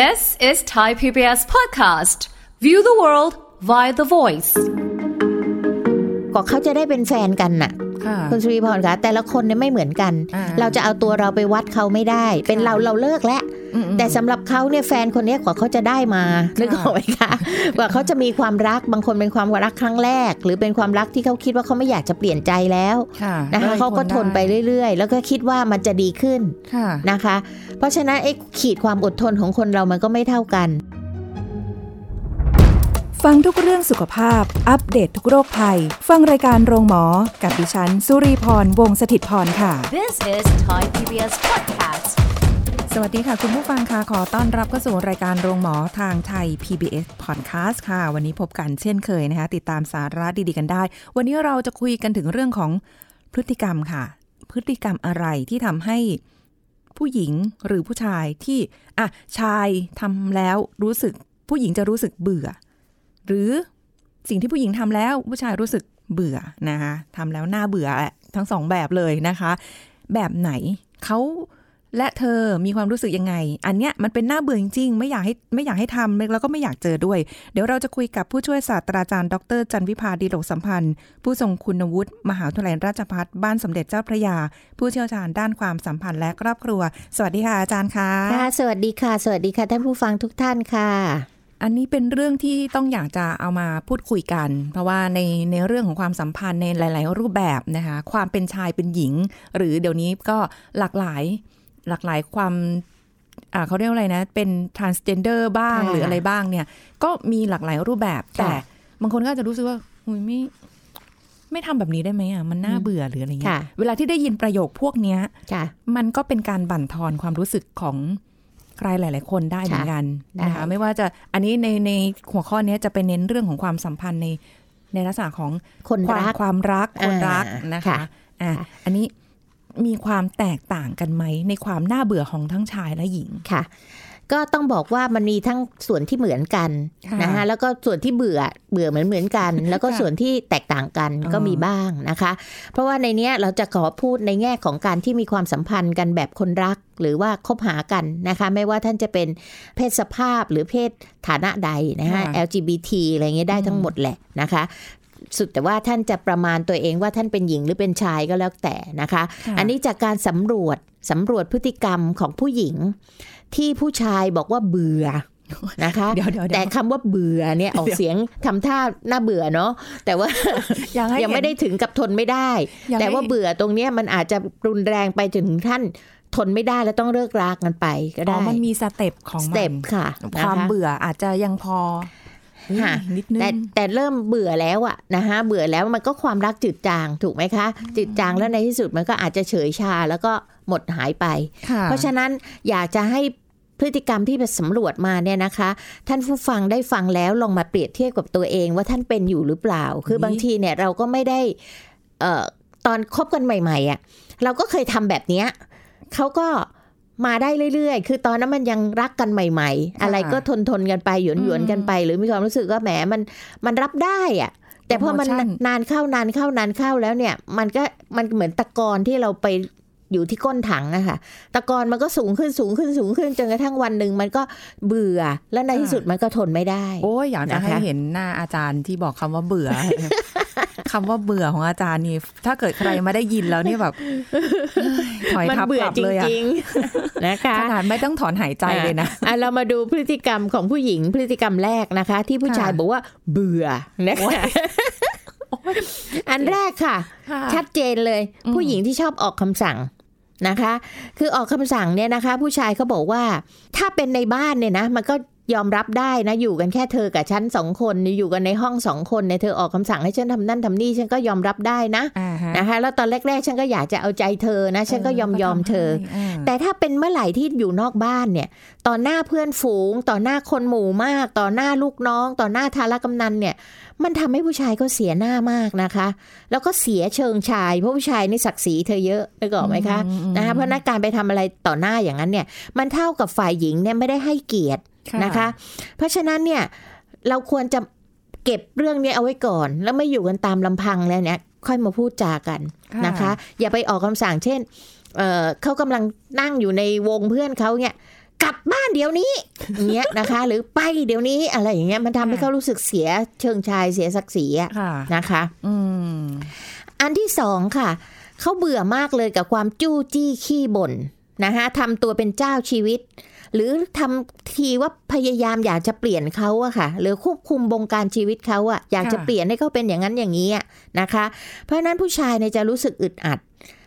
This is Thai PBS podcast. View the world via the voice. ก็เขาจะได้เป็นแฟนกันน่ะคุณสุริพรคะแต่ละคนเนี่ยไม่เหมือนกันเราจะเอาตัวเราไปวัดเขาไม่ได้เป็นเราเลิกแล้วแต่สำหรับเขาเนี่ยแฟนคนนี้กว่าเขาจะได้มานึกออกไหมคะกว่าเขาจะมีความรักบางคนเป็นความรักครั้งแรกหรือเป็นความรักที่เขาคิดว่าเขาไม่อยากจะเปลี่ยนใจแล้วนะคะเขาก็ทนไปเรื่อยๆแล้วก็คิดว่ามันจะดีขึ้นนะคะเพราะฉะนั้นไอ้ขีดความอดทนของคนเรามันก็ไม่เท่ากันฟังทุกเรื่องสุขภาพอัปเดต ทุกโรคภัยฟังรายการโรงหมอกับดิฉันสุรีพรวงศ์สถิตย์พรค่ะ This is Thai PBS podcast สวัสดีค่ะคุณผู้ฟังค่ะขอต้อนรับเข้าสู่รายการโรงหมอทางไทย PBS podcast ค่ะวันนี้พบกันเช่นเคยนะคะติดตามสาระดีๆกันได้วันนี้เราจะคุยกันถึงเรื่องของพฤติกรรมค่ะพฤติกรรมอะไรที่ทำให้ผู้หญิงหรือผู้ชายที่ชายทำแล้วรู้สึกผู้หญิงจะรู้สึกเบื่อหรือสิ่งที่ผู้หญิงทำแล้วผู้ชายรู้สึกเบื่อนะคะทำแล้วน่าเบื่อทั้งสองแบบเลยนะคะแบบไหนเขาและเธอมีความรู้สึกยังไงอันเนี้ยมันเป็นน่าเบื่อจริงๆไม่อยากให้ทำแล้วก็ไม่อยากเจอด้วยเดี๋ยวเราจะคุยกับผู้ช่วยศาสตราจารย์ดร.จันวิภาดีโลกสัมพันธ์ผู้ทรงคุณวุฒิมหาวิทยาลัยราชภัฏบ้านสมเด็จเจ้าพระยาผู้เชี่ยวชาญด้านความสัมพันธ์และครอบครัวสวัสดีค่ะอาจารย์ค่ะสวัสดีค่ะสวัสดีค่ะท่านผู้ฟังทุกท่านค่ะอันนี้เป็นเรื่องที่ต้องอยากจะเอามาพูดคุยกันเพราะว่าในเรื่องของความสัมพันธ์ในหลายๆรูปแบบนะคะความเป็นชายเป็นหญิงหรือเดี๋ยวนี้ก็หลากหลายความเขาเรียกอะไรนะเป็น transgender บ้างหรืออะไรบ้างเนี่ยก็มีหลากหลายรูปแบบแต่บางคนก็อาจจะรู้สึกว่าอุ้ยไม่ทำแบบนี้ได้ไหมอ่ะมันน่าเบื่อหรืออะไรเงี้ยเวลาที่ได้ยินประโยคพวกนี้มันก็เป็นการบั่นทอนความรู้สึกของใครหลายๆคนได้เหมือนกันนะคะไม่ว่าจะอันนี้ในหัวข้อนี้จะไปเน้นเรื่องของความสัมพันธ์ในลักษณะของความรักคนรักนะคะอันนี้มีความแตกต่างกันไหมในความน่าเบื่อของทั้งชายและหญิงค่ะก็ต้องบอกว่ามันมีทั้งส่วนที่เหมือนกันนะคะแล้วก็ส่วนที่เบื่อเหมือนกันแล้วก็ส่วนที่แตกต่างกันก็มีบ้างนะคะเพราะว่าในนี้เราจะขอพูดในแง่ของการที่มีความสัมพันธ์กันแบบคนรักหรือว่าคบหากันนะคะไม่ว่าท่านจะเป็นเพศสภาพหรือเพศฐานะใดนะคะ LGBT อะไรเงี้ยได้ทั้งหมดแหละนะคะสุดแต่ว่าท่านจะประมาณตัวเองว่าท่านเป็นหญิงหรือเป็นชายก็แล้วแต่นะคะอันนี้จากการสำรวจพฤติกรรมของผู้หญิงที่ผู้ชายบอกว่าเบื่อนะคะแต่คำว่าเบื่อเนี่ยออกเสียงทำท่าน่าเบื่อเนาะแต่ว่ายังไม่ได้ถึงกับทนไม่ได้แต่ว่าเบื่อตรงนี้มันอาจจะรุนแรงไปจนถึงท่านทนไม่ได้แล้วต้องเลิกรากันไปก็ได้มันมีสเต็ปของมันค่ะความเบื่ออาจจะยังพอแต่เริ่มเบื่อแล้วอะนะคะเบื่อแล้วมันก็ความรักจืดจางถูกไหมคะจืดจางแล้วในที่สุดมันก็อาจจะเฉยชาแล้วก็หมดหายไปเพราะฉะนั้นอยากจะให้พฤติกรรมที่ไปสำรวจมาเนี่ยนะคะท่านผู้ฟังได้ฟังแล้วลองมาเปรียบเทียบกับตัวเองว่าท่านเป็นอยู่หรือเปล่าคือบางทีเนี่ยเราก็ไม่ได้ตอนคบกันใหม่ๆอ่ะเราก็เคยทำแบบนี้เขาก็มาได้เรื่อยๆคือตอนนั้นมันยังรักกันใหม่ๆอะไรก็ทนกันไปหยวนๆกันไปหรือมีความรู้สึกว่าแหมมันรับได้อ่ะแต่พอมันนานเข้าแล้วเนี่ยมันเหมือนตะกอนที่เราไปอยู่ที่ก้นถังนะคะตะกอนมันก็สูงขึ้นจนกระทั่งวันหนึ่งมันก็เบื่อแล้วในที่สุดมันก็ทนไม่ได้โอ้ยอยากจะให้เห็นหน้าอาจารย์ที่บอกคำว่าเบื่อ คำว่าเบื่อของอาจารย์นี่ถ้าเกิดใครมาได้ยินแล้วนี่แบบ ถอยทับกลับเลยอะนะคะขนาดไม่ต้องถอนหายใจเลยนะเรามาดูพฤติกรรมของผู้หญิงพฤติกรรมแรกนะคะที่ผู้ชายบอกว่าเบื่อนะคะอันแรกค่ะชัดเจนเลยผู้หญิงที่ชอบออกคำสั่งนะคะคือออกคำสั่งเนี่ยนะคะผู้ชายเขาบอกว่าถ้าเป็นในบ้านเนี่ยนะมันก็ยอมรับได้นะอยู่กันแค่เธอกับฉัน2คนอยู่กันในห้อง2คนเนี่ยเธอออกคำสั่งให้ฉันทำนั่นทำนี่ฉันก็ยอมรับได้นะนะคะแล้วตอนแรกๆฉันก็อยากจะเอาใจเธอนะฉันก็ยอมเธอแต่ถ้าเป็นเมื่อไหร่ที่อยู่นอกบ้านเนี่ยต่อหน้าเพื่อนฝูงต่อหน้าคนหมู่มากต่อหน้าลูกน้องต่อหน้าทาระกำนันเนี่ยมันทำให้ผู้ชายก็เสียหน้ามากนะคะแล้วก็เสียเชิงชายเพราะผู้ชายนี่ศักดิ์ศรีเธอเยอะได้ก่อนไหมคะนะคะเพราะนักการไปทำอะไรต่อหน้าอย่างนั้นเนี่ยมันเท่ากับฝ่ายหญิงเนี่ยไม่ได้ให้เกียรตินะคะเพราะฉะนั้นเนี่ยเราควรจะเก็บเรื่องนี้เอาไว้ก่อนแล้วไม่อยู่กันตามลำพังแล้วเนี่ยค่อยมาพูดจากันนะคะอย่าไปออกคำสั่งเช่นเขากำลังนั่งอยู่ในวงเพื่อนเขาเนี่ย กลับบ้านเดี๋ยวนี้อย่างเงี้ยนะคะหรือไปเดี๋ยวนี้อะไรอย่างเงี้ยมันทำให้เขารู้สึกเสียเชิงชายเสียศักดิ์ศรีนะคะอันที่สองค่ะเขาเบื่อมากเลยกับความจู้จี้ขี้บ่นนะคะทำตัวเป็นเจ้าชีวิตหรือทำทีว่าพยายามอยากจะเปลี่ยนเขาอะค่ะหรือควบคุมบงการชีวิตเขาอะอยากจะเปลี่ยนให้เขาเป็นอย่างนั้นอย่างนี้นะคะเพราะนั้นผู้ชายเนี่ยจะรู้สึกอึดอัด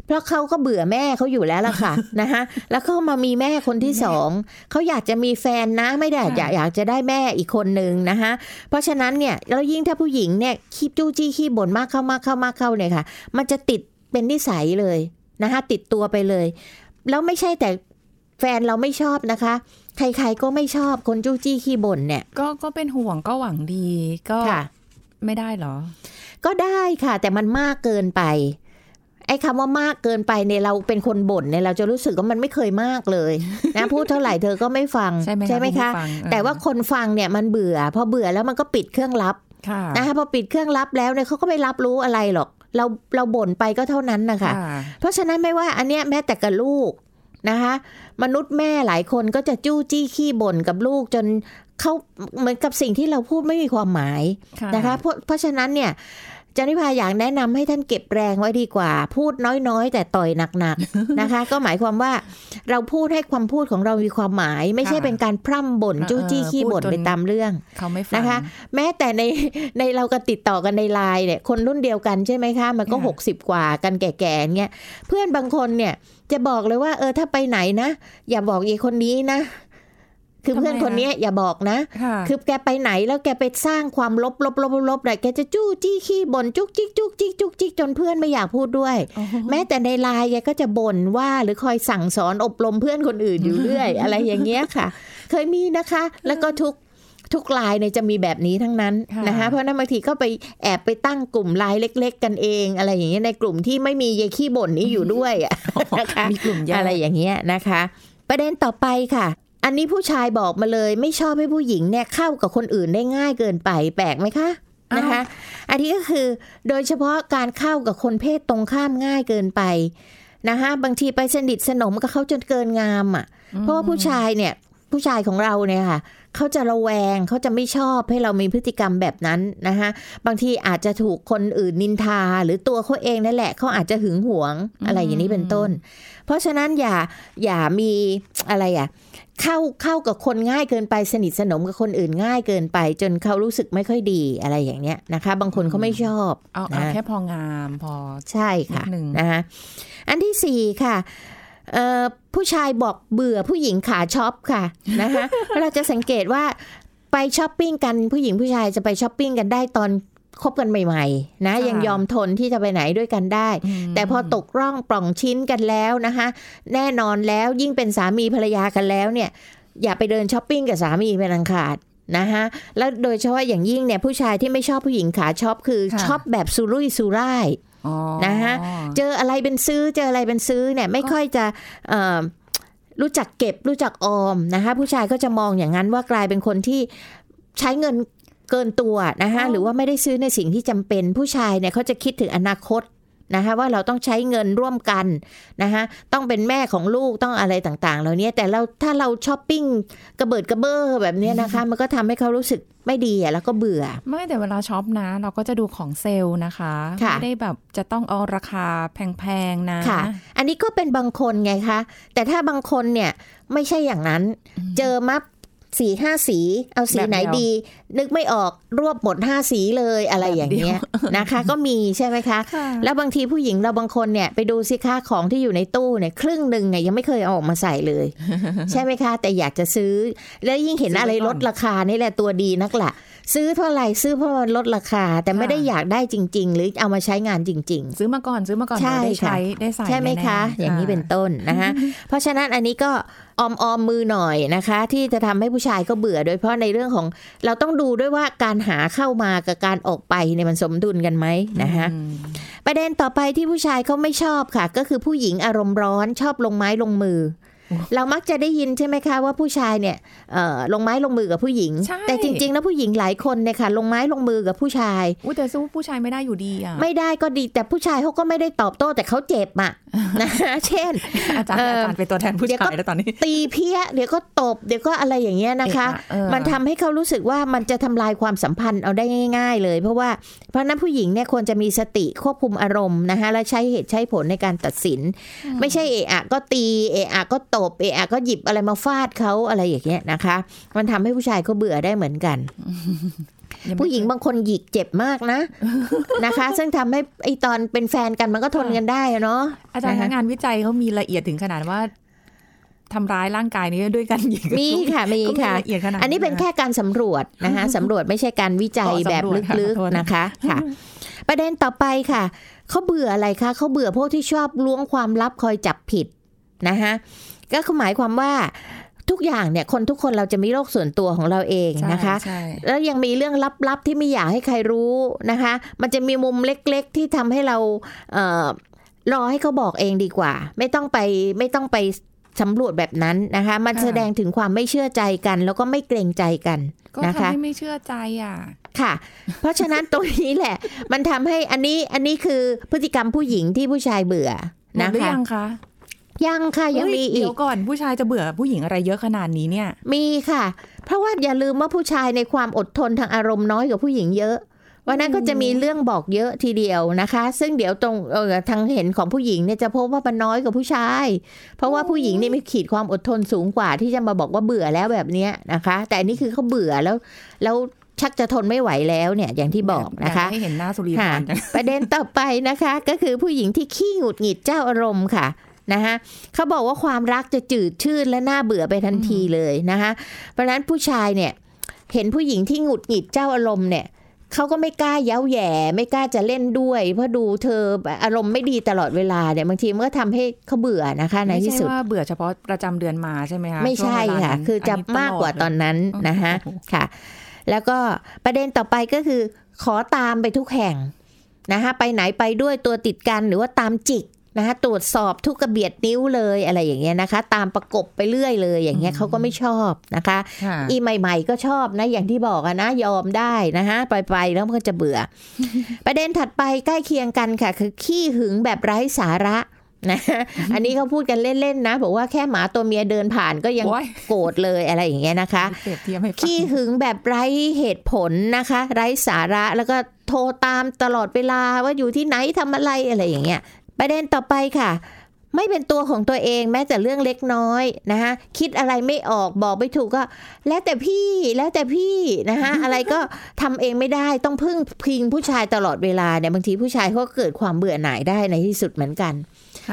เพราะเขาก็เบื่อแม่เขาอยู่แล้วล่ะค่ะนะคะแล้วเขามามีแม่คนที่สองเขาอยากจะมีแฟนนะไม่ได้อยากจะได้แม่อีกคนนึงนะคะเพราะฉะนั้นเนี่ยแล้วยิ่งถ้าผู้หญิงเนี่ยขี้จู้จี้ขี้บ่นมากเข้ามากเข้ามากเข้าเนี่ยค่ะมันจะติดเป็นนิสัยเลยนะคะติดตัวไปเลยแล้วไม่ใช่แต่แฟนเราไม่ชอบนะคะใครๆก็ไม่ชอบคนจู้จี้ขี้บ่นเนี่ยก็เป็นห่วงก็หวังดีก็ไม่ได้หรอก็ได้ค่ะแต่มันมากเกินไปไอ้คำว่ามากเกินไปเนี่ยเราเป็นคนบ่นเนี่ยเราจะรู้สึกว่ามันไม่เคยมากเลยนะพูดเท่าไหร่เธอก็ไม่ฟังใช่ไหมคะแต่ว่าคนฟังเนี่ยมันเบื่อพอเบื่อแล้วมันก็ปิดเครื่องรับนะคะพอปิดเครื่องรับแล้วเนี่ยเขาก็ไม่รับรู้อะไรหรอกเราบ่นไปก็เท่านั้นนะคะเพราะฉะนั้นไม่ว่าอันเนี้ยแม้แต่กับลูกนะคะมนุษย์แม่หลายคนก็จะจู้จี้ขี้บ่นกับลูกจนเขาเหมือนกับสิ่งที่เราพูดไม่มีความหมายนะคะเพราะฉะนั้นเนี่ยจริพาอยากแนะนำให้ท่านเก็บแรงไว้ดีกว่าพูดน้อยๆแต่ต่อยหนักๆนะคะก็หมายความว่าเราพูดให้ความพูดของเรามีความหมายไม่ใช่เป็นการพร่ำบ่นจู้จี้ขี้บ่นไปตามเรื่องนะคะแม้แต่ในเราก็ติดต่อกันในไลน์เนี่ยคนรุ่นเดียวกันใช่ไหมคะมันก็60กว่ากันแก่ๆเงี้ยเพื่อนบางคนเนี่ยจะบอกเลยว่าถ้าไปไหนนะอย่าบอกไอ้คนนี้นะคือเพื่อนคนนี้อย่าบอกนะคือแกไปไหนแล้วแกไปสร้างความลบอะไรแกจะจู้จี้ขี้บ่นจุกจิกจุกจิกจุกจิกจนเพื่อนไม่อยากพูดด้วยแม้แต่ในไลน์แกก็จะบ่นว่าหรือคอยสั่งสอนอบรมเพื่อนคนอื่นอยู่เรื่อยอะไรอย่างเงี้ยค่ะเคยมีนะคะแล้วก็ทุกไลน์เนี่ยจะมีแบบนี้ทั้งนั้นนะคะเพราะนั้นบางทีก็ไปแอบไปตั้งกลุ่มไลน์เล็กๆกันเองอะไรอย่างเงี้ยในกลุ่มที่ไม่มียายขี้บ่นนี้อยู่ด้วยนะคะมีกลุ่มอะไรอย่างเงี้ยนะคะประเด็นต่อไปค่ะอันนี้ผู้ชายบอกมาเลยไม่ชอบให้ผู้หญิงเนี่ยเข้ากับคนอื่นได้ง่ายเกินไปแปลกไหมคะนะคะอันนี้ก็คือโดยเฉพาะการเข้ากับคนเพศตรงข้ามง่ายเกินไปนะคะบางทีไปสนิทสนมกับเขาจนเกินงามอ่ะเพราะว่าผู้ชายของเราเนี่ยค่ะเขาจะระแวงเขาจะไม่ชอบให้เรามีพฤติกรรมแบบนั้นนะคะบางทีอาจจะถูกคนอื่นนินทาหรือตัวเขาเองนั่นแหละเขาอาจจะหึงหวงอะไรอย่างนี้เป็นต้นเพราะฉะนั้นอย่ามีอะไรเข้ากับคนง่ายเกินไปสนิทสนมกับคนอื่นง่ายเกินไปจนเขารู้สึกไม่ค่อยดีอะไรอย่างเนี้ยนะคะบางคนเขาไม่ชอบเอาแค่พองามพอใช่ค่ะนะคะอันที่สี่ค่ะผู้ชายบอกเบื่อผู้หญิงขาช็อปค่ะนะคะเราจะสังเกตว่าไปช้อปปิ้งกันผู้หญิงผู้ชายจะไปช้อปปิ้งกันได้ตอนคบกันใหม่ๆนะยังยอมทนที่จะไปไหนด้วยกันได้แต่พอตกร่องปล่องชิ้นกันแล้วนะคะแน่นอนแล้วยิ่งเป็นสามีภรรยากันแล้วเนี่ยอย่าไปเดินช้อปปิ้งกับสามีเป็นอันขาดนะคะแล้วโดยเฉพาะอย่างยิ่งเนี่ยผู้ชายที่ไม่ชอบผู้หญิงขาช็อปคือช็อปแบบสุรุ่ยสุร่ายนะคะเจออะไรเป็นซื้อเนี่ยไม่ค่อยจะรู้จักเก็บรู้จักออมนะคะผู้ชายก็จะมองอย่างนั้นว่ากลายเป็นคนที่ใช้เงินเกินตัวนะคะหรือว่าไม่ได้ซื้อในสิ่งที่จำเป็นผู้ชายเนี่ยเขาจะคิดถึงอนาคตนะคะว่าเราต้องใช้เงินร่วมกันนะคะต้องเป็นแม่ของลูกต้องอะไรต่างๆเหล่านี้แต่เราถ้าเราช้อปปิ้งกระเบิดกระเบ้อแบบนี้นะคะมันก็ทำให้เขารู้สึกไม่ดีแล้วก็เบื่อไม่แต่เวลาช้อปนะเราก็จะดูของเซลล์นะคะไม่ได้แบบจะต้องเอาราคาแพงๆนะอันนี้ก็เป็นบางคนไงคะแต่ถ้าบางคนเนี่ยไม่ใช่อย่างนั้นเจอมัฟสีห้าสีเอาสีไหนดีนึกไม่ออกรวบหมดห้าสีเลยอะไรอย่างเงี้ยนะคะก็มีใช่ไหมคะแล้วบางทีผู้หญิงเราบางคนเนี่ยไปดูสิค่าของที่อยู่ในตู้เนี่ยครึ่งหนึ่งเนี่ยยังไม่เคยเอาออกมาใส่เลยใช่ไหมคะแต่อยากจะซื้อแล้วยิ่งเห็นอะไรลดราคานี่แหละตัวดีนักล่ะซื้อเท่าไหร่ซื้อเพราะมันลดราคาแต่ไม่ได้อยากได้จริงๆหรือเอามาใช้งานจริงๆซื้อมาก่อนได้ใช้ได้ใส่ใช่ไหมคะอย่างนี้เป็นต้นนะคะเพราะฉะนั้นอันนี้ก็ออมมือหน่อยนะคะที่จะทำให้ผู้ชายก็เบื่อโดยเพราะในเรื่องของเราต้องดูด้วยว่าการหาเข้ามากับการออกไปเนี่ยมันสมดุลกันไหมนะคะประเด็นต่อไปที่ผู้ชายเขาไม่ชอบค่ะก็คือผู้หญิงอารมณ์ร้อนชอบลงไม้ลงมือ เรามักจะได้ยินใช่ไหมคะว่าผู้ชายเนี่ยลงไม้ลงมือกับผู้หญิงแต่จริงๆแล้วผู้หญิงหลายคนเนี่ยค่ะลงไม้ลงมือกับผู้ชายแต่สู้ผู้ชายไม่ได้อยู่ดีอ่ะไม่ได้ก็ดีแต่ผู้ชายเขาก็ไม่ได้ตอบโต้แต่เขาเจ็บอ่ะนะเช่นอาจารย์เป็นตัวแทนผู้ชายแล้วตอนนี้ตีเพี้ยเดี๋ยวก็ตบเดี๋ยวก็อะไรอย่างเงี้ยนะคะมันทำให้เขารู้สึกว่ามันจะทำลายความสัมพันธ์เอาได้ง่ายๆเลยเพราะนั้นผู้หญิงเนี่ยควรจะมีสติควบคุมอารมณ์นะคะและใช้เหตุใช้ผลในการตัดสินไม่ใช่เอะอะก็ตีเอะอะก็ตบเอะอะก็หยิบอะไรมาฟาดเขาอะไรอย่างเงี้ยนะคะมันทำให้ผู้ชายเขาเบื่อได้เหมือนกันผู้หญิงบางคนหยิกเจ็บมากนะนะคะซึ่งทำให้ไอตอนเป็นแฟนกันมันก็ทนกันได้เนาะอาจารย์งานวิจัยเขามีละเอียดถึงขนาดว่าทำร้ายร่างกายนี้ด้วยกันหยิกมีค่ะมีค่ะอันนี้เป็นแค่การสำรวจนะคะสำรวจไม่ใช่การวิจัยแบบลึกๆนะคะค่ะประเด็นต่อไปค่ะเขาเบื่ออะไรคะเขาเบื่อพวกที่ชอบล้วงความลับคอยจับผิดนะคะก็หมายความว่าทุกอย่างเนี่ยคนทุกคนเราจะมีโลกส่วนตัวของเราเองนะคะแล้วยังมีเรื่องลับๆที่ไม่อยากให้ใครรู้นะคะมันจะมีมุมเล็กๆที่ทำให้เรารอให้เขาบอกเองดีกว่าไม่ต้องไปสำรวจแบบนั้นนะคะมันแสดงถึงความไม่เชื่อใจกันแล้วก็ไม่เกรงใจกันนะคะก็ทำให้ไม่เชื่อใจอ่ะค่ะเพราะฉะนั้นตรงนี้แหละมันทำให้อันนี้คือพฤติกรรมผู้หญิงที่ผู้ชายเบื่อนะคะหรือยังคะยังค่ะยังมีอีกเดี๋ยวก่อนผู้ชายจะเบื่อผู้หญิงอะไรเยอะขนาดนี้เนี่ยมีค่ะเพราะว่าอย่าลืมว่าผู้ชายในความอดทนทางอารมณ์น้อยกว่าผู้หญิงเยอะวันนั้นก็จะมีเรื่องบอกเยอะทีเดียวนะคะซึ่งเดี๋ยวตรงทางเห็นของผู้หญิงเนี่ยจะพบว่ามันน้อยกว่าผู้ชายเพราะว่าผู้หญิงนี่มีขีดความอดทนสูงกว่าที่จะมาบอกว่าเบื่อแล้วแบบนี้นะคะแต่อันนี้คือเขาเบื่อแล้วชักจะทนไม่ไหวแล้วเนี่ยอย่างที่บอกนะคะให้เห็นหน้าสุริยันประเด็นต่อไปนะคะก็คือผู้หญิงที่ขี้หงุดหงิดเจ้าอารมณ์ค่ะนะคะเขาบอกว่าความรักจะจืดชืดและน่าเบื่อไปทันทีเลยนะคะเพราะนั้นผู้ชายเนี่ยเห็นผู้หญิงที่หงุดหงิดเจ้าอารมณ์เนี่ยเขาก็ไม่กล้าเย้าแย่ไม่กล้าจะเล่นด้วยเพราะดูเธออารมณ์ไม่ดีตลอดเวลาเนี่ยบางทีมันก็ทำให้เขาเบื่อนะคะในที่สุดไม่ใช่ว่าเบื่อเฉพาะประจำเดือนมาใช่ไหมคะไม่ใช่ค่ะคือจะมากกว่าตอนนั้นนะคะค่ะแล้วก็ประเด็นต่อไปก็คือขอตามไปทุกแห่งนะคะไปไหนไปด้วยตัวติดกันหรือว่าตามจิกนะคะตรวจสอบทุกกระเบียดนิ้วเลยอะไรอย่างเงี้ยนะคะตามประกบไปเรื่อยเลยอย่างเงี้ยเขาก็ไม่ชอบนะคะอีใหม่ๆก็ชอบนะอย่างที่บอกนะยอมได้นะคะไปๆแล้วมันก็จะเบื่อ ประเด็นถัดไปใกล้เคียงกันค่ะคือขี้หึงแบบไร้สาระนะ อันนี้เขาพูดกันเล่นๆนะบอกว่าแค่หมาตัวเมียเดินผ่านก็ยัง โกรธเลยอะไรอย่างเงี้ยนะคะ ขี้หึงแบบไร้เหตุผลนะคะไร้สาระแล้วก็โทรตามตลอดเวลาว่าอยู่ที่ไหนทำอะไรอะไรอย่างเงี้ยประเด็นต่อไปค่ะไม่เป็นตัวของตัวเองแม้แต่เรื่องเล็กน้อยนะคะคิดอะไรไม่ออกบอกไม่ถูกก็แล้วแต่พี่นะคะอะไรก็ทำเองไม่ได้ต้องพึ่งพิงผู้ชายตลอดเวลาเนี่ยบางทีผู้ชายเขาเกิดความเบื่อหน่ายได้ในที่สุดเหมือนกัน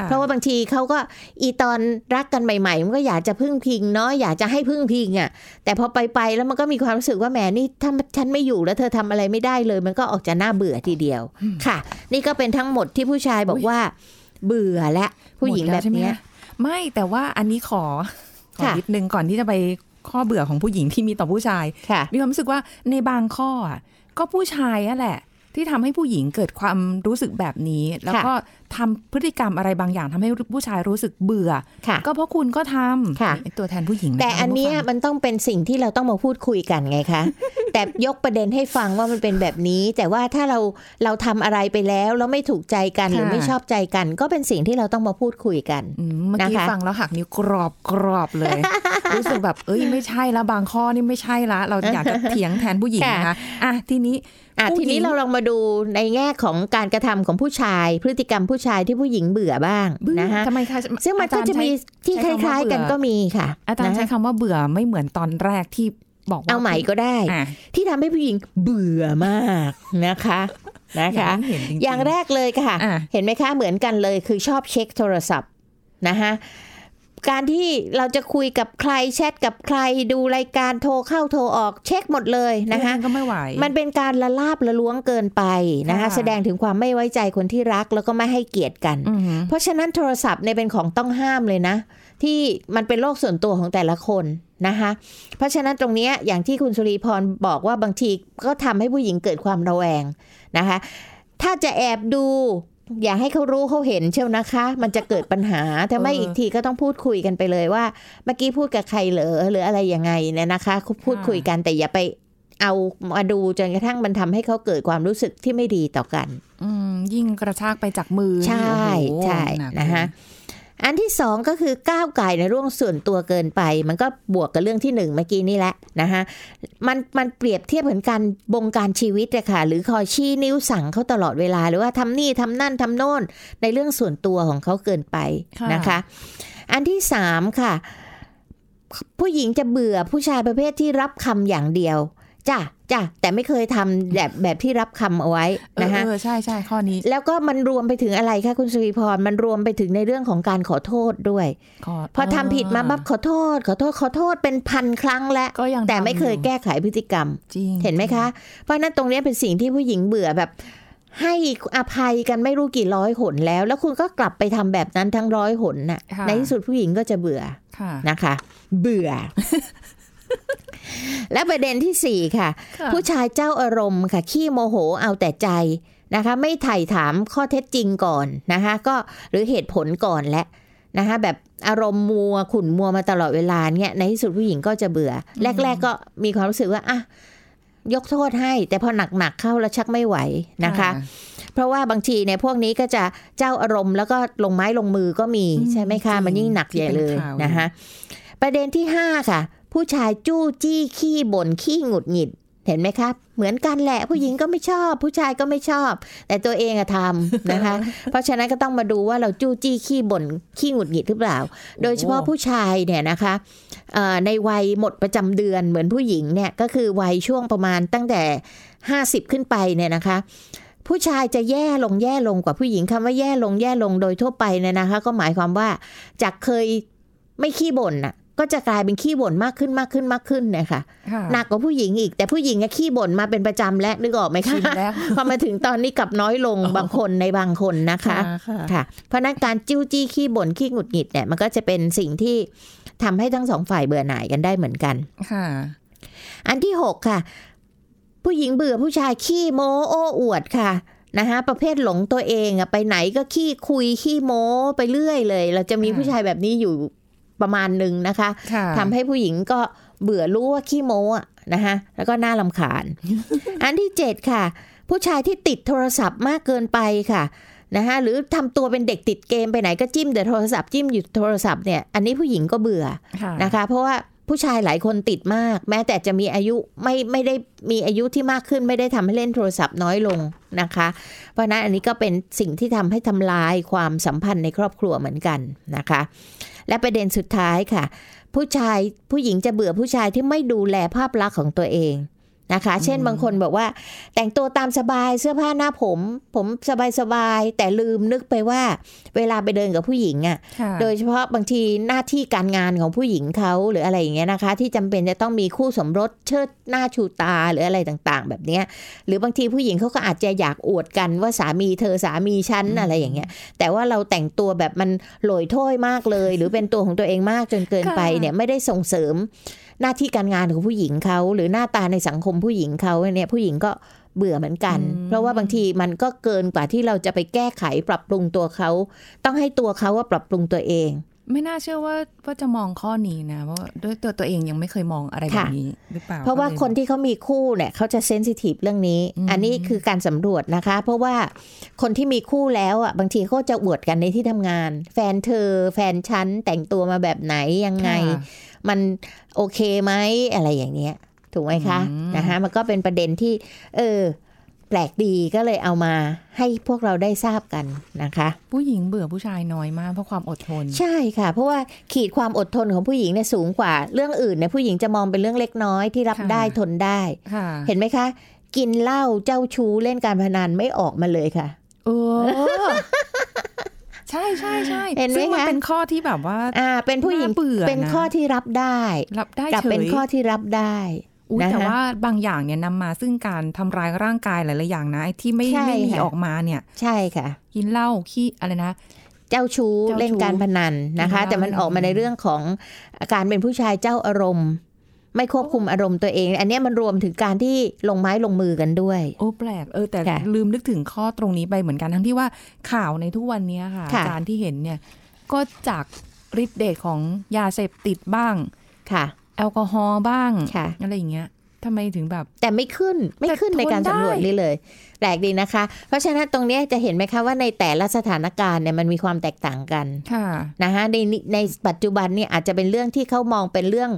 เพราะว่าบางทีเขาก็อีตอนรักกันใหม่ๆมันก็อยากจะพึ่งพิงเนาะอยากจะให้พึ่งพิงอ่ะแต่พอไปแล้วมันก็มีความรู้สึกว่าแหมนี่ถ้าฉันไม่อยู่แล้วเธอทำอะไรไม่ได้เลยมันก็ออกจะน่าเบื่อทีเดียวค่ะนี่ก็เป็นทั้งหมดที่ผู้ชายบอกว่าเบื่อและผู้หญิงแบบนี้ไม่แต่ว่าอันนี้ขอนิดนึงก่อนที่จะไปข้อเบื่อของผู้หญิงที่มีต่อผู้ชายมีความรู้สึกว่าในบางข้อก็ผู้ชายนั่นแหละที่ทำให้ผู้หญิงเกิดความรู้สึกแบบนี้แล้วก็ทำพฤติกรรมอะไรบางอย่างทำให้ผู้ชายรู้สึกเบื่อก็เพราะคุณก็ทำตัวแทนผู้หญิงแต่อันนี้มันต้องเป็นสิ่งที่เราต้องมาพูดคุยกันไงคะ แต่ยกประเด็นให้ฟังว่ามันเป็นแบบนี้แต่ว่าถ้าเราทำอะไรไปแล้วแล้วไม่ถูกใจกันหรือไม่ชอบใจกันก็เป็นสิ่งที่เราต้องมาพูดคุยกันเมื่อกี้ฟังแล้วหักนิ้วกรอบเลย รู้สึกแบบเอ้ยไม่ใช่ละบางข้อนี่ไม่ใช่ละเราอยากจะเถียงแทนผู้หญิงนะคะอ่ะทีนี้เราลองมาดูในแง่ของการกระทำของผู้ชายพฤติกรรมผู้ชายที่ผู้หญิงเบื่อบ้างนะคะทำไมคะซึ่งมันก็จะมีที่คล้ายๆกันก็มีค่ะอาจารย์ใช้คำว่าเบื่อไม่เหมือนตอนแรกที่บอกว่าเอาใหม่ก็ได้ที่ทำให้ผู้หญิงเบื่อมากนะคะอย่างแรกเลยค่ะเห็นไหมคะเหมือนกันเลยคือชอบเช็คโทรศัพท์นะคะการที่เราจะคุยกับใครแชทกับใครดูรายการโทรเข้าโทรออกเช็คหมดเลยนะคะก็ไม่ไหวมันเป็นการละลาบละล้วงเกินไปนะคะแสดงถึงความไม่ไว้ใจคนที่รักแล้วก็ไม่ให้เกียรติกันเพราะฉะนั้นโทรศัพท์เนี่ยเป็นของต้องห้ามเลยนะที่มันเป็นโลกส่วนตัวของแต่ละคนนะคะเพราะฉะนั้นตรงนี้อย่างที่คุณสุรีพรบอกว่าบางทีก็ทำให้ผู้หญิงเกิดความระแวงนะคะถ้าจะแอบดู อย่าให้เขารู้เขาเห็นเชียวนะคะมันจะเกิดปัญหาถ้าไม่อีกทีก็ต้องพูดคุยกันไปเลยว่าเมื่อกี้พูดกับใครเหรอหรืออะไรยังไงเนี่ยนะคะพูดคุยกันแต่อย่าไปเอามาดูจนกระทั่งมันทำให้เขาเกิดความรู้สึกที่ไม่ดีต่อกันยิ่งกระชากไปจากมือใช่ใช่นะคะอันที่สองก็คือก้าวไก่ในเรื่องส่วนตัวเกินไปมันก็บวกกับเรื่องที่หนึ่งเมื่อกี้นี่แหละนะคะมันเปรียบเทียบเหมือนการบงการชีวิตเลยค่ะหรือคอยชี้นิ้วสั่งเขาตลอดเวลาหรือว่าทำนี่ทำนั่นทำโน่นในเรื่องส่วนตัวของเขาเกินไปนะคะอันที่สามค่ะผู้หญิงจะเบื่อผู้ชายประเภทที่รับคำอย่างเดียวจ้ะจ้ะแต่ไม่เคยทำแบบที่รับคำเอาไว้นะคะใช่ใช่ข้อนี้แล้วก็มันรวมไปถึงอะไรคะคุณสุริพรมันรวมไปถึงในเรื่องของการขอโทษด้วยพอทำผิดมาบับขอโทษเป็นพันครั้งแล้วแต่ไม่เคยแก้ไขพฤติกรรมเห็นไหมคะเพราะนั้นตรงนี้เป็นสิ่งที่ผู้หญิงเบื่อแบบให้อภัยกันไม่รู้กี่ร้อยหนแล้วคุณก็กลับไปทำแบบนั้นทั้งร้อยหนน่ะในที่สุดผู้หญิงก็จะเบื่อนะคะเบื่อและประเด็นที่4ค่ะผู้ชายเจ้าอารมณ์ค่ะขี้โมโหเอาแต่ใจนะคะไม่ไถ่ถามข้อเท็จจริงก่อนนะคะก็หรือเหตุผลก่อนและนะคะแบบอารมณ์มัวขุ่นมัวมาตลอดเวลาเนี่ยในที่สุดผู้หญิงก็จะเบื่อแรกๆก็มีความรู้สึกว่าอ่ะยกโทษให้แต่พอหนักๆเข้าแล้วชักไม่ไหวนะคะเพราะว่าบางทีเนี่ยพวกนี้ก็จะเจ้าอารมณ์แล้วก็ลงไม้ลงมือก็มีใช่ไหมคะมันยิ่งหนักใหญ่เลยนะคะประเด็นที่5ค่ะผู้ชายจู้จี้ขี้บ่นขี้หงุดหงิดเห็นไหมครับเหมือนกันแหละผู้หญิงก็ไม่ชอบผู้ชายก็ไม่ชอบแต่ตัวเองอะทำนะคะ เพราะฉะนั้นก็ต้องมาดูว่าเราจู้จี้ขี้บ่นขี้หงุดหงิดหรือเปล่า โดยเฉพาะผู้ชายเนี่ยนะคะในวัยหมดประจำเดือนเหมือนผู้หญิงเนี่ยก็คือวัยช่วงประมาณตั้งแต่50ขึ้นไปเนี่ยนะคะผู้ชายจะแย่ลงกว่าผู้หญิงคำว่าแย่ลงโดยทั่วไปเนี่ยนะคะก็หมายความว่าจากเคยไม่ขี้บ่นอะก็จะกลายเป็นขี้บ่นมากขึ้นนะคะหนักกว่าผู้หญิงอีกแต่ผู้หญิงก็ขี้บ่นมาเป็นประจำและนึกออกไหมคะพอมาถึงตอนนี้กลับน้อยลงบางคนในบางคนนะคะค่ะเพราะนั้นการจิ้วจี้ขี้บ่นขี้หงุดหงิดเนี่ยมันก็จะเป็นสิ่งที่ทำให้ทั้งสองฝ่ายเบื่อหน่ายกันได้เหมือนกันค่ะอันที่6ค่ะผู้หญิงเบื่อผู้ชายขี้โม้โอ้อวดค่ะนะคะประเภทหลงตัวเองอะไปไหนก็ขี้คุยขี้โม้ไปเรื่อยเลยเราจะมีผู้ชายแบบนี้อยู่ประมาณนึงนะคะทำให้ผู้หญิงก็เบื่อรู้ว่าขี้โม้นะคะแล้วก็น่ารำคาญ อันที่7ค่ะผู้ชายที่ติดโทรศัพท์มากเกินไปค่ะนะคะหรือทำตัวเป็นเด็กติดเกมไปไหนก็จิ้มแต่โทรศัพท์จิ้มอยู่โทรศัพท์เนี่ยอันนี้ผู้หญิงก็เบื่อนะคะเพราะว่าผู้ชายหลายคนติดมากแม้แต่จะมีอายุไม่ได้มีอายุที่มากขึ้นไม่ได้ทำให้เล่นโทรศัพท์น้อยลงนะคะเพราะนั้นอันนี้ก็เป็นสิ่งที่ทำให้ทำลายความสัมพันธ์ในครอบครัวเหมือนกันนะคะและประเด็นสุดท้ายค่ะผู้หญิงจะเบื่อผู้ชายที่ไม่ดูแลภาพลักษณ์ของตัวเองนะคะเช่นบางคนบอกว่าแต่งตัวตามสบายเสื้อผ้าหน้าผมสบายๆแต่ลืมนึกไปว่าเวลาไปเดินกับผู้หญิงอ่ะโดยเฉพาะบางทีหน้าที่การงานของผู้หญิงเขาหรืออะไรอย่างเงี้ยนะคะที่จำเป็นจะต้องมีคู่สมรสเชิดหน้าชูตาหรืออะไรต่างๆแบบเนี้ยหรือบางทีผู้หญิงเขาก็อาจจะอยากอวดกันว่าสามีเธอสามีฉันอะไรอย่างเงี้ยแต่ว่าเราแต่งตัวแบบมันโหลยโถ่ยมากเลยหรือเป็นตัวของตัวเองมากจนเกินไปเนี่ยไม่ได้ส่งเสริมหน้าที่การงานของผู้หญิงเขาหรือหน้าตาในสังคมผู้หญิงเขาเนี่ยผู้หญิงก็เบื่อเหมือนกันเพราะว่าบางทีมันก็เกินกว่าที่เราจะไปแก้ไขปรับปรุงตัวเขาต้องให้ตัวเขาว่าปรับปรุงตัวเองไม่น่าเชื่อว่าจะมองข้อนี้นะว่าด้วยตัวเองยังไม่เคยมองอะไรแบบนี้หรือเปล่าเพราะว่าคนที่เขามีคู่เนี่ยเขาจะเซนซิทีฟเรื่องนี้อันนี้คือการสำรวจนะคะเพราะว่าคนที่มีคู่แล้วอ่ะบางทีเขาจะอวดกันในที่ทำงานแฟนเธอแฟนฉันแต่งตัวมาแบบไหนยังไงมันโอเคไหมอะไรอย่างเนี้ยถูกไหมคะนะคะมันก็เป็นประเด็นที่แปลกดีก็เลยเอามาให้พวกเราได้ทราบกันนะคะผู้หญิงเบื่อผู้ชายน้อยมากเพราะความอดทนใช่ค่ะเพราะว่าขีดความอดทนของผู้หญิงเนี่ยสูงกว่าเรื่องอื่นเนี่ยผู้หญิงจะมองเป็นเรื่องเล็กน้อยที่รับได้ทนได้เห็นไหมคะกินเหล้าเจ้าชู้เล่นการพนันไม่ออกมาเลยค่ะโอ้ ใช่ใช่ใช่ซึ่งมันเป็นข้อที่แบบว่าเป็นผู้หญิงเป็นข้อที่รับได้กับเป็นข้อที่รับได้แต่ว่าบางอย่างเนี่ยนำมาซึ่งการทำร้ายร่างกายหลายๆอย่างนะที่ไม่มีออกมาเนี่ยใช่ค่ะกินเหล้าขี้อะไรนะเจ้าชู้เล่นการพนันนะคะแต่มันออกมาในเรื่องของการเป็นผู้ชายเจ้าอารมณ์ ไม่ควบคุมอารมณ์ตัวเองอันนี้มันรวมถึงการที่ลงไม้ลงมือกันด้วยโอ้แปลกแต่ลืมนึกถึงข้อตรงนี้ไปเหมือนกันทั้งที่ว่าข่าวในทุกวันนี้ค่ะการที่เห็นเนี่ยก็จากฤทธิ์เดชของยาเสพติดบ้างค่ะแอลกอฮอล์บ้างอะไรอย่างเงี้ยทำไมถึงแบบแต่ไม่ขึ้นในการสำรวจนี่เลยแปลกดีนะคะเพราะฉะนั้นตรงนี้จะเห็นไหมคะว่าในแต่ละสถานการณ์เนี่ยมันมีความแตกต่างกันนะคะในปัจจุบันนี่อาจจะเป็นเรื่องที่เขามองเป็นเรื่อง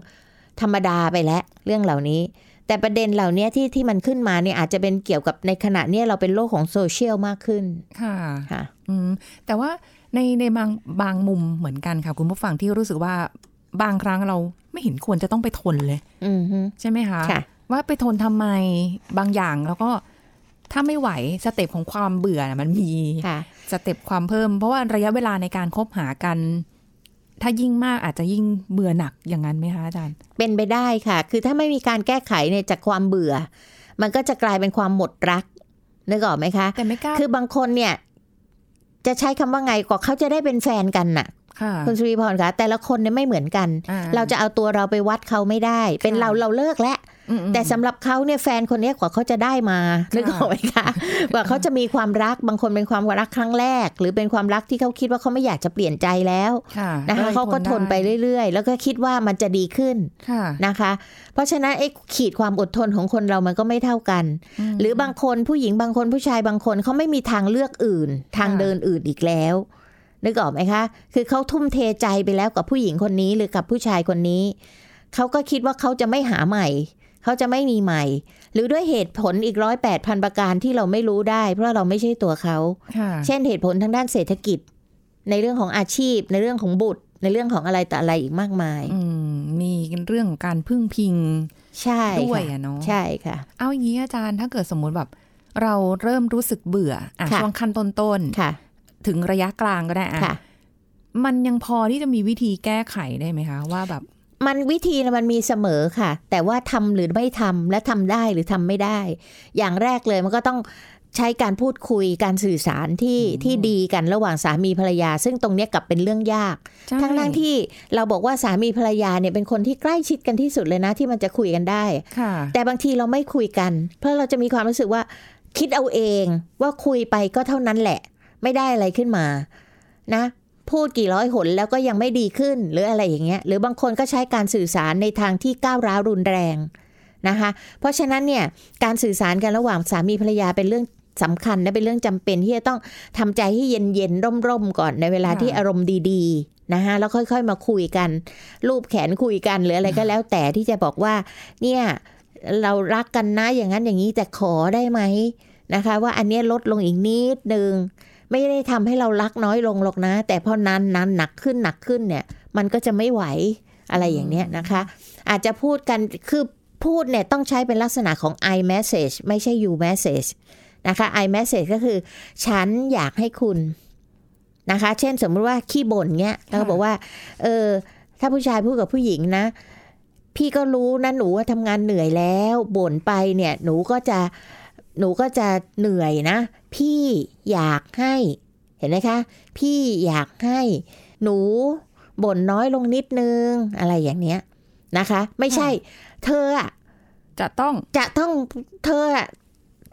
ธรรมดาไปแล้วเรื่องเหล่านี้แต่ประเด็นเหล่านี้ที่มันขึ้นมาเนี่ยอาจจะเป็นเกี่ยวกับในขณะนี้เราเป็นโลกของโซเชียลมากขึ้นค่ะแต่ว่าในบางมุมเหมือนกันค่ะคุณผู้ฟังที่รู้สึกว่าบางครั้งเราไม่เห็นควรจะต้องไปทนเลยใช่ไหมคะว่าไปทนทำไมบางอย่างแล้วก็ถ้าไม่ไหวสเต็ปของความเบื่อมันมีสเต็ปความเพิ่มเพราะว่าระยะเวลาในการคบหากันถ้ายิ่งมากอาจจะยิ่งเบื่อหนักอย่างนั้นไหมคะอาจารย์เป็นไปได้ค่ะคือถ้าไม่มีการแก้ไขเนี่ยจากความเบื่อมันก็จะกลายเป็นความหมดรักนึกออกไหมคะแต่ไม่กล้าคือบางคนเนี่ยจะใช้คำว่าไงก็เขาจะได้เป็นแฟนกันน่ะคุณสุริพรค่ะแต่ละคนเนี่ยไม่เหมือนกันเราจะเอาตัวเราไปวัดเขาไม่ได้เป็นเราเลิกแล้วแต่สำหรับเขาเนี่ยแฟนคนนี้กว่าเขาจะได้มานึกออกไหมคะว่าเขาจะมีความรักบางคนเป็นความรักครั้งแรกหรือเป็นความรักที่เขาคิดว่าเขาไม่อยากจะเปลี่ยนใจแล้วนะคะเขาก็ทนไปเรื่อยๆแล้วก็คิดว่ามันจะดีขึ้นนะคะเพราะฉะนั้นไอ้ขีดความอดทนของคนเรามันก็ไม่เท่ากันหรือบางคนผู้หญิงบางคนผู้ชายบางคนเขาไม่มีทางเลือกอื่นทางเดินอื่นอีกแล้วนึกออกไหมคะคือเขาทุ่มเทใจไปแล้วกับผู้หญิงคนนี้หรือกับผู้ชายคนนี้เขาก็คิดว่าเขาจะไม่หาใหม่เขาจะไม่มีใหม่หรือด้วยเหตุผลอีก 108,000 ประการที่เราไม่รู้ได้เพราะเราไม่ใช่ตัวเขาเช่นเหตุผลทางด้านเศรษฐกิจในเรื่องของอาชีพในเรื่องของบุตรในเรื่องของอะไรต่ออะไรอีกมากมายมีเรื่องการพึ่งพิงด้วยอะเนาะใช่ค่ะเอาอย่างนี้อาจารย์ถ้าเกิดสมมติแบบเราเริ่มรู้สึกเบื่อช่วงขั้นต้นถึงระยะกลางก็ได้อะมันยังพอที่จะมีวิธีแก้ไขได้ไหมคะว่าแบบมันวิธีมันมีเสมอค่ะแต่ว่าทำหรือไม่ทำและทำได้หรือทำไม่ได้อย่างแรกเลยมันก็ต้องใช้การพูดคุยการสื่อสารที่ดีกันระหว่างสามีภรรยาซึ่งตรงนี้กลับเป็นเรื่องยากทั้งที่เราบอกว่าสามีภรรยาเนี่ยเป็นคนที่ใกล้ชิดกันที่สุดเลยนะที่มันจะคุยกันได้แต่บางทีเราไม่คุยกันเพราะเราจะมีความรู้สึกว่าคิดเอาเองว่าคุยไปก็เท่านั้นแหละไม่ได้อะไรขึ้นมานะพูดกี่ร้อยหนแล้วก็ยังไม่ดีขึ้นหรืออะไรอย่างเงี้ยหรือบางคนก็ใช้การสื่อสารในทางที่ก้าวร้าวรุนแรงนะคะเพราะฉะนั้นเนี่ยการสื่อสารกันระหว่างสามีภรรยาเป็นเรื่องสำคัญและเป็นเรื่องจำเป็นที่จะต้องทำใจให้เย็นๆร่มๆก่อนในเวลาที่อารมณ์ดีๆนะคะแล้วค่อยๆมาคุยกันลูบแขนคุยกันหรืออะไรก็แล้วแต่ที่จะบอกว่าเนี่ยเรารักกันนะอย่างนั้นอย่างนี้แต่ขอได้ไหมนะคะว่าอันนี้ลดลงอีกนิดนึงไม่ได้ทำให้เรารักน้อยลงหรอกนะแต่พอนานๆหนักขึ้นเนี่ยมันก็จะไม่ไหวอะไรอย่างเนี้ยนะคะอาจจะพูดกันคือพูดเนี่ยต้องใช้เป็นลักษณะของ I message ไม่ใช่ you message นะคะ I message ก็คือฉันอยากให้คุณนะคะเช่นสมมติว่าขี้บ่นเงี้ยเราบอกว่าถ้าผู้ชายพูดกับผู้หญิงนะพี่ก็รู้นะหนูว่าทำงานเหนื่อยแล้วบ่นไปเนี่ยหนูก็จะเหนื่อยนะพี่อยากให้เห็นไหมคะพี่อยากให้หนูบ่นน้อยลงนิดนึงอะไรอย่างเนี้ยนะคะไม่ใช่เธอจะต้องเธอ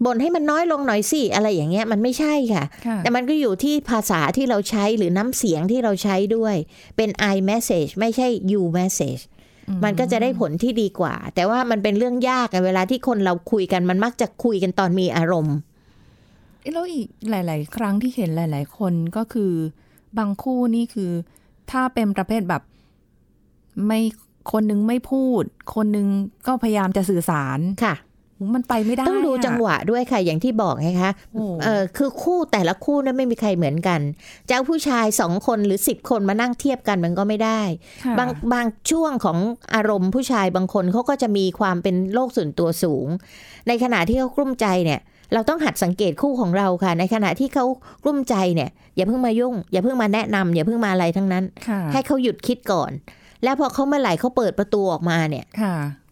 บ่นให้มันน้อยลงหน่อยสิอะไรอย่างเงี้ยมันไม่ใช่ค่ะแต่มันก็อยู่ที่ภาษาที่เราใช้หรือน้ำเสียงที่เราใช้ด้วยเป็น I message ไม่ใช่ you messageมันก็จะได้ผลที่ดีกว่าแต่ว่ามันเป็นเรื่องยากในเวลาที่คนเราคุยกันมันมักจะคุยกันตอนมีอารมณ์แล้วอีกหลายๆครั้งที่เห็นหลายๆคนก็คือบางคู่นี่คือถ้าเป็นประเภทแบบไม่คนนึงไม่พูดคนนึงก็พยายามจะสื่อสารค่ะมันไปไม่ได้ต้องดูจังหวะด้วยค่ะอย่างที่บอกไงคะคือคู่แต่ละคู่นั้นไม่มีใครเหมือนกันเจ้าผู้ชาย2คนหรือ10คนมานั่งเทียบกันมันก็ไม่ได้บางช่วงของอารมณ์ผู้ชายบางคนเขาก็จะมีความเป็นโลกส่วนตัวสูงในขณะที่เขากลุ้มใจเนี่ยเราต้องหัดสังเกตคู่ของเราค่ะในขณะที่เขากลุ้มใจเนี่ยอย่าเพิ่งมายุ่งอย่าเพิ่งมาแนะนำอย่าเพิ่งมาอะไรทั้งนั้นให้เขาหยุดคิดก่อนแล้วพอเขาเมื่อไหร่เขาเปิดประตูออกมาเนี่ย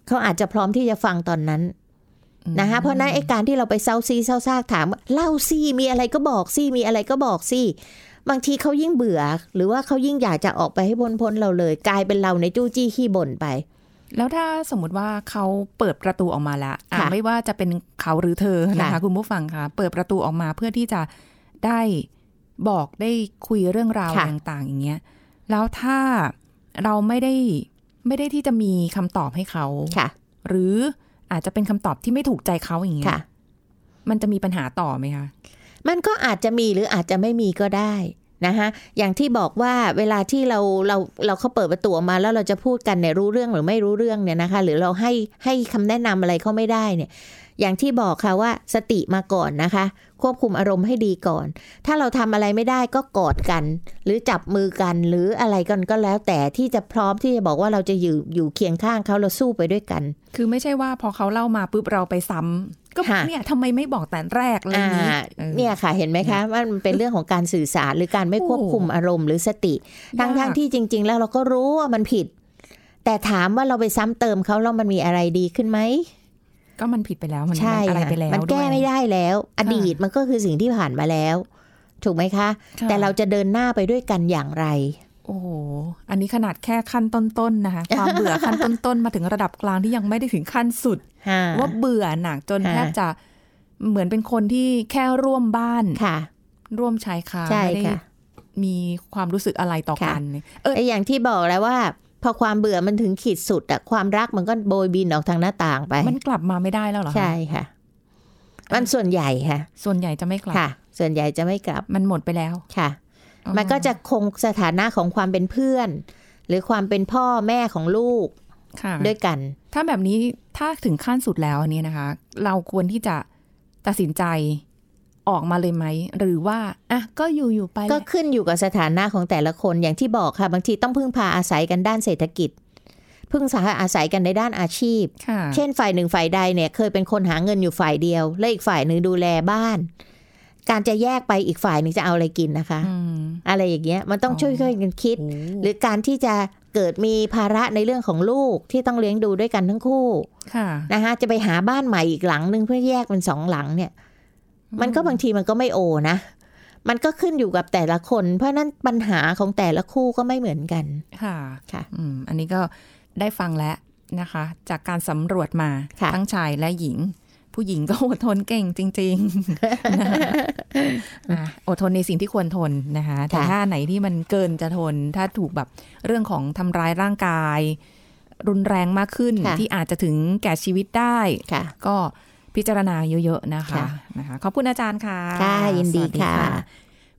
เขาอาจจะพร้อมที่จะฟังตอนนั้นนะคะเพราะนั้นไอ้การที่เราไปเซาซีเซาซากถามเล่าซีมีอะไรก็บอกซีมีอะไรก็บอกซีบางทีเขายิ่งเบื่อหรือว่าเขายิ่งอยากจะออกไปให้พ้นเราเลยกลายเป็นเราในจู้จี้ขี้บ่นไป แล้วถ้าสมมติว่าเขาเปิดประตูออกมาแล้วไม่ว่าจะเป็นเขาหรือเธอนะคะคุณผู้ฟังคะเปิดประตูออกมาเพื่อที่จะได้บอกได้คุยเรื่องราวต่างๆอย่างเงี้ยแล้วถ้าเราไม่ได้ที่จะมีคำตอบให้เขาหรืออาจจะเป็นคำตอบที่ไม่ถูกใจเขาอย่างเงี้ยมันจะมีปัญหาต่อไหมคะมันก็อาจจะมีหรืออาจจะไม่มีก็ได้นะคะอย่างที่บอกว่าเวลาที่เราเขาเปิดประตูออกมาแล้วเราจะพูดกันเนี่ยรู้เรื่องหรือไม่รู้เรื่องเนี่ยนะคะหรือเราให้คำแนะนำอะไรเขาไม่ได้เนี่ยอย่างที่บอกค่ะว่าสติมาก่อนนะคะควบคุมอารมณ์ให้ดีก่อนถ้าเราทำอะไรไม่ได้ก็กอดกันหรือจับมือกันหรืออะไรกันก็แล้วแต่ที่จะพร้อมที่จะบอกว่าเราจะอยู่เคียงข้างเขาเราสู้ไปด้วยกันคือไม่ใช่ว่าพอเขาเล่ามาปุ๊บเราไปซ้ำก็เนี่ยทำไมไม่บอกแต่แรกเลยนี้เนี่ยค่ะเห็นไหมคะว่ามันเป็นเรื่องของการสื่อสารหรือการไม่ควบคุมอารมณ์หรือสติทั้งที่จริงๆแล้วเราก็รู้ว่ามันผิดแต่ถามว่าเราไปซ้ำเติมเขาแล้วมันมีอะไรดีขึ้นไหมก็มันผิดไปแล้วมันอะไรไปแล้วมันแก้ไม่ได้แล้วอดีตมันก็คือสิ่งที่ผ่านมาแล้วถูกไหมคะแต่เราจะเดินหน้าไปด้วยกันอย่างไรโอ้โหอันนี้ขนาดแค่ขั้นต้นๆนะคะความเบื่อขั้นต้นๆมาถึงระดับกลางที่ยังไม่ได้ถึงขั้นสุดว่าเบื่อหนักจนแทบจะเหมือนเป็นคนที่แค่ร่วมบ้านร่วมชายคาไม่ได้มีความรู้สึกอะไรต่อกันอย่างที่บอกแล้วว่าพอความเบื่อมันถึงขีดสุดอะความรักมันก็โบยบินออกทางหน้าต่างไปมันกลับมาไม่ได้แล้วเหรอใช่ค่ะมันส่วนใหญ่ค่ะส่วนใหญ่จะไม่กลับค่ะส่วนใหญ่จะไม่กลับมันหมดไปแล้วค่ะมันก็จะคงสถานะของความเป็นเพื่อนหรือความเป็นพ่อแม่ของลูกด้วยกันถ้าแบบนี้ถ้าถึงขั้นสุดแล้วเนี่ยนะคะเราควรที่จะตัดสินใจออกมาเลยไหมหรือว่าอ่ะก็อยู่ๆไปก็ขึ้นอยู่กับสถานะของแต่ละคนอย่างที่บอกค่ะบางทีต้องพึ่งพาอาศัยกันด้านเศรษฐกิจพึ่งพาอาศัยกันในด้านอาชีพเช่นฝ่ายหนึ่งฝ่ายใดเนี่ยเคยเป็นคนหาเงินอยู่ฝ่ายเดียวและอีกฝ่ายหนึ่งดูแลบ้านการจะแยกไปอีกฝ่ายหนึ่งจะเอาอะไรกินนะคะ อะไรอย่างเงี้ยมันต้องช่วยๆกันคิดหรือการที่จะเกิดมีภาระในเรื่องของลูกที่ต้องเลี้ยงดูด้วยกันทั้งคู่นะคะจะไปหาบ้านใหม่อีกหลังนึงเพื่อแยกเป็นสองหลังเนี่ยมันก็บางทีมันก็ไม่โอนะมันก็ขึ้นอยู่กับแต่ละคนเพราะนั้นปัญหาของแต่ละคู่ก็ไม่เหมือนกันค่ะค่ะอันนี้ก็ได้ฟังแล้วนะคะจากการสำรวจมาทั้งชายและหญิงผู้หญิงก็อดทนเก่งจริงๆนะอดทนในสิ่งที่ควรทนนะคะแต่ถ้าไหนที่มันเกินจะทนถ้าถูกแบบเรื่องของทำร้ายร่างกายรุนแรงมากขึ้นที่อาจจะถึงแก่ชีวิตได้ก็พิจารณาเยอะๆนะคะนะคะขอบคุณอาจารย์ค่ะค่ะยินดีค่ะ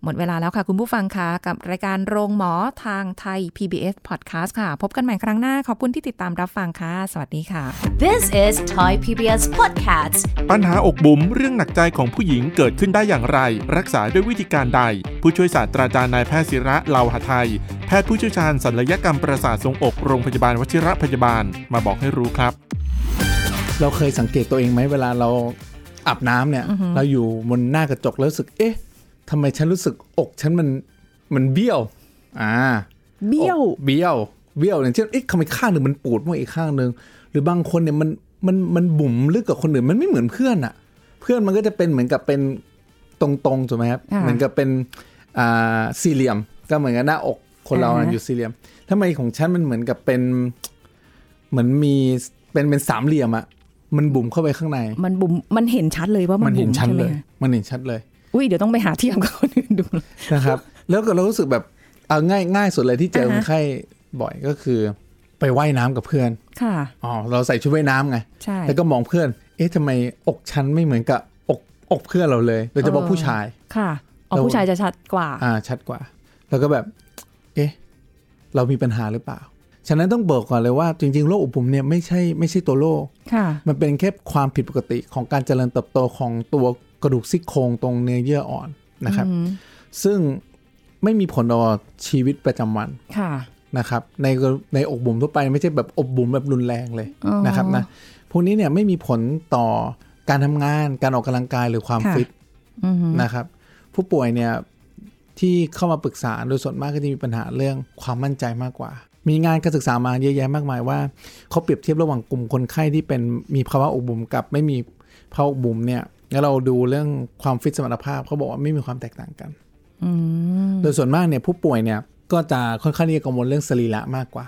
หมดเวลาแล้วค่ะคุณผู้ฟังค่ะกับรายการโรงหมอทางไทย PBS Podcast ค่ะพบกันใหม่ครั้งหน้าขอบคุณที่ติดตามรับฟังค่ะสวัสดีค่ะ This is Thai PBS Podcast ปัญหาอกบุ๋มเรื่องหนักใจของผู้หญิงเกิดขึ้นได้อย่างไรรักษาด้วยวิธีการใดผู้ช่วยศาสตราจารย์นายแพทย์ศิระเลาหทัยแพทย์ผู้เชี่ยวชาญศัลยกรรมประสาททรวงอกโรงพยาบาลวชิระพยาบาลมาบอกให้รู้ครับเราเคยสังเกตตัวเองไหมเวลาเราอาบน้ำเนี่ยเราอยู่บนหน้ากระจกแล้วรู้สึกเอ๊ะทำไมฉันรู้สึกอกฉันมันเบี้ยวเบี้ยวอย่างเช่นเอ๊ะทำไมข้างหนึ่งมันปูดมั่งอีกข้างหนึ่งหรือบางคนเนี่ยมันบุ๋มลึกกว่าคนอื่นมันไม่เหมือนเพื่อนอะเพื่อนมันก็จะเป็นเหมือนกับเป็นตรงๆถูกไหมครับเหมือนกับเป็นสี่เหลี่ยมก็เหมือนกับหน้าอกคนเราอยู่สี่เหลี่ยมทำไมของฉันมันเหมือนกับเป็นเหมือนมีเป็นสามเหลี่ยมอะมันบุ๋มเข้าไปข้างในมันบุ๋มมันเห็นชัดเลยว่ามันเห็นชัดเลยมันเห็นชัดเลยอุ้ยเดี๋ยวต้องไปหาเทียมกับคนอื่นดูนะครับแล้วก็เรารู้สึกแบบเอาง่ายๆสุดเลยที่เจอคนไข้บ่อยก็คือไปว่ายน้ำกับเพื่อนค่ะอ๋อเราใส่ชุดว่ายน้ำไงใช่แล้วก็มองเพื่อนเอ๊ะทำไมอกฉันไม่เหมือนกับอกเพื่อนเราเลยเราจะบอกผู้ชายค่ะอ๋อผู้ชายจะชัดกว่าชัดกว่าแล้วก็แบบเอ๊ะเรามีปัญหาหรือเปล่าฉะนั้นต้องบอกก่อนเลยว่าจริงๆโรคอกบุ๋มเนี่ยไม่ใช่ตัวโรคมันเป็นแค่ความผิดปกติของการเจริญเติบโตของตัวกระดูกซี่โครงตรงเนื้อเยื่ออ่อนนะครับซึ่งไม่มีผลต่อชีวิตประจำวันนะครับในอกบุ๋มทั่วไปไม่ใช่แบบอกบุ๋มแบบรุนแรงเลยนะครับนะพวกนี้เนี่ยไม่มีผลต่อการทำงานการออกกำลังกายหรือความฟิตนะครับผู้ป่วยเนี่ยที่เข้ามาปรึกษาโดยส่วนมากก็จะมีปัญหาเรื่องความมั่นใจมากกว่ามีงานการศึกษามาเยอะแยะมากมายว่าเขาเปรียบเทียบระหว่างกลุ่มคนไข้ที่เป็นมีภาวะอกบุ๋มกับไม่มีภาวะอกบุ๋มเนี่ยแล้วเราดูเรื่องความฟิตสมรรถภาพเขาบอกว่าไม่มีความแตกต่างกันโดยส่วนมากเนี่ยผู้ป่วยเนี่ยก็จะค่อนข้างที่จะกังวลเรื่องสรีระมากกว่า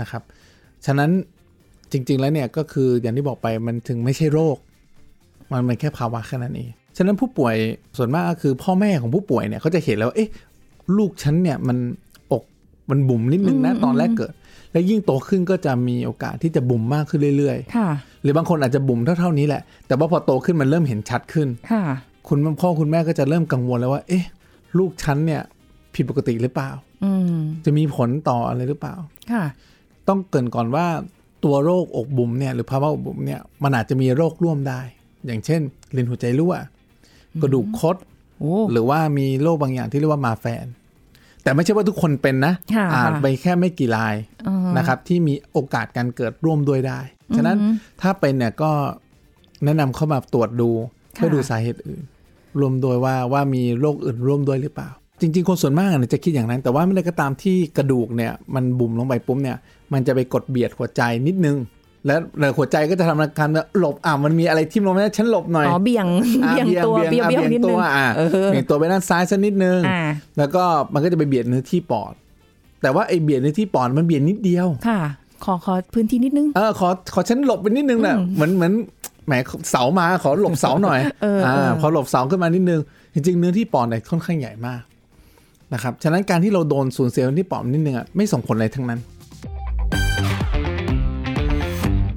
นะครับฉะนั้น จริงๆแล้วเนี่ยก็คืออย่างที่บอกไปมันถึงไม่ใช่โรคมันแค่ภาวะแค่นั้นเองฉะนั้นผู้ป่วยส่วนมากก็คือพ่อแม่ของผู้ป่วยเนี่ยเขาจะเห็นแล้วเอ๊ะลูกฉันเนี่ยมันอกมันบุ๋มนิดนึงนะตอนแรกเกิดและยิ่งโตขึ้นก็จะมีโอกาสที่จะบุ๋มมากขึ้นเรื่อยๆหรือบางคนอาจจะบุ๋มเท่านี้แหละแต่ว่าพอโตขึ้นมันเริ่มเห็นชัดขึ้นคุณพ่อคุณแม่ก็จะเริ่มกังวลแล้วว่าเอ๊ะลูกฉันเนี่ยผิดปกติหรือเปล่าจะมีผลต่ออะไรหรือเปล่าต้องเกริ่นก่อนว่าตัวโรคอกบุ๋มเนี่ยหรือภาวะอกบุ๋มเนี่ยมันอาจจะมีโรคร่วมได้อย่างเช่นลิ้นหัวใจรั่วกระดูกคดหรือว่ามีโรคบางอย่างที่เรียกว่ามาแฟนแต่ไม่ใช่ว่าทุกคนเป็นนะอาจไปแค่ไม่กี่รายนะครับที่มีโอกาสการเกิดร่วมด้วยได้ฉะนั้นถ้าเป็นเนี่ยก็แนะนำเข้ามาตรวจดูเพื่อดูสาเหตุอื่นรวมโดยว่ามีโรคอื่นร่วมด้วยหรือเปล่าจริงๆคนส่วนมากเนี่ยจะคิดอย่างนั้นแต่ว่าเมื่อใดก็ตามที่กระดูกเนี่ยมันบุ๋มลงไปปุ๊บเนี่ยมันจะไปกดเบียดหัวใจนิดนึงแล้วหัวใจก็จะทำการหลบมันมีอะไรทิ่มลงไปฉันหลบหน่อยอ๋อเบี่ยงตัวเบี่ยงนิดนึงเบี่ยงตัวไปด้านซ้ายสักนิดนึงแล้วก็มันก็จะไปเบียดเนื้อที่ปอดแต่ว่าไอ้เบียดเนื้อที่ปอดมันเบียดนิดเดียวค่ะขอพื้นที่นิดนึงขอฉันหลบไปนิดนึงน่ะเหมือนแหมเสามาขอหลบเสาหน่อยพอหลบเสาขึ้นมานิดนึงจริงๆเนื้อที่ปอดเนี่ยค่อนข้างใหญ่มากนะครับฉะนั้นการที่เราโดนสูญเสียเนื้อที่ปอดนิดนึงอ่ะไม่ส่งผลอะไรทั้งนั้น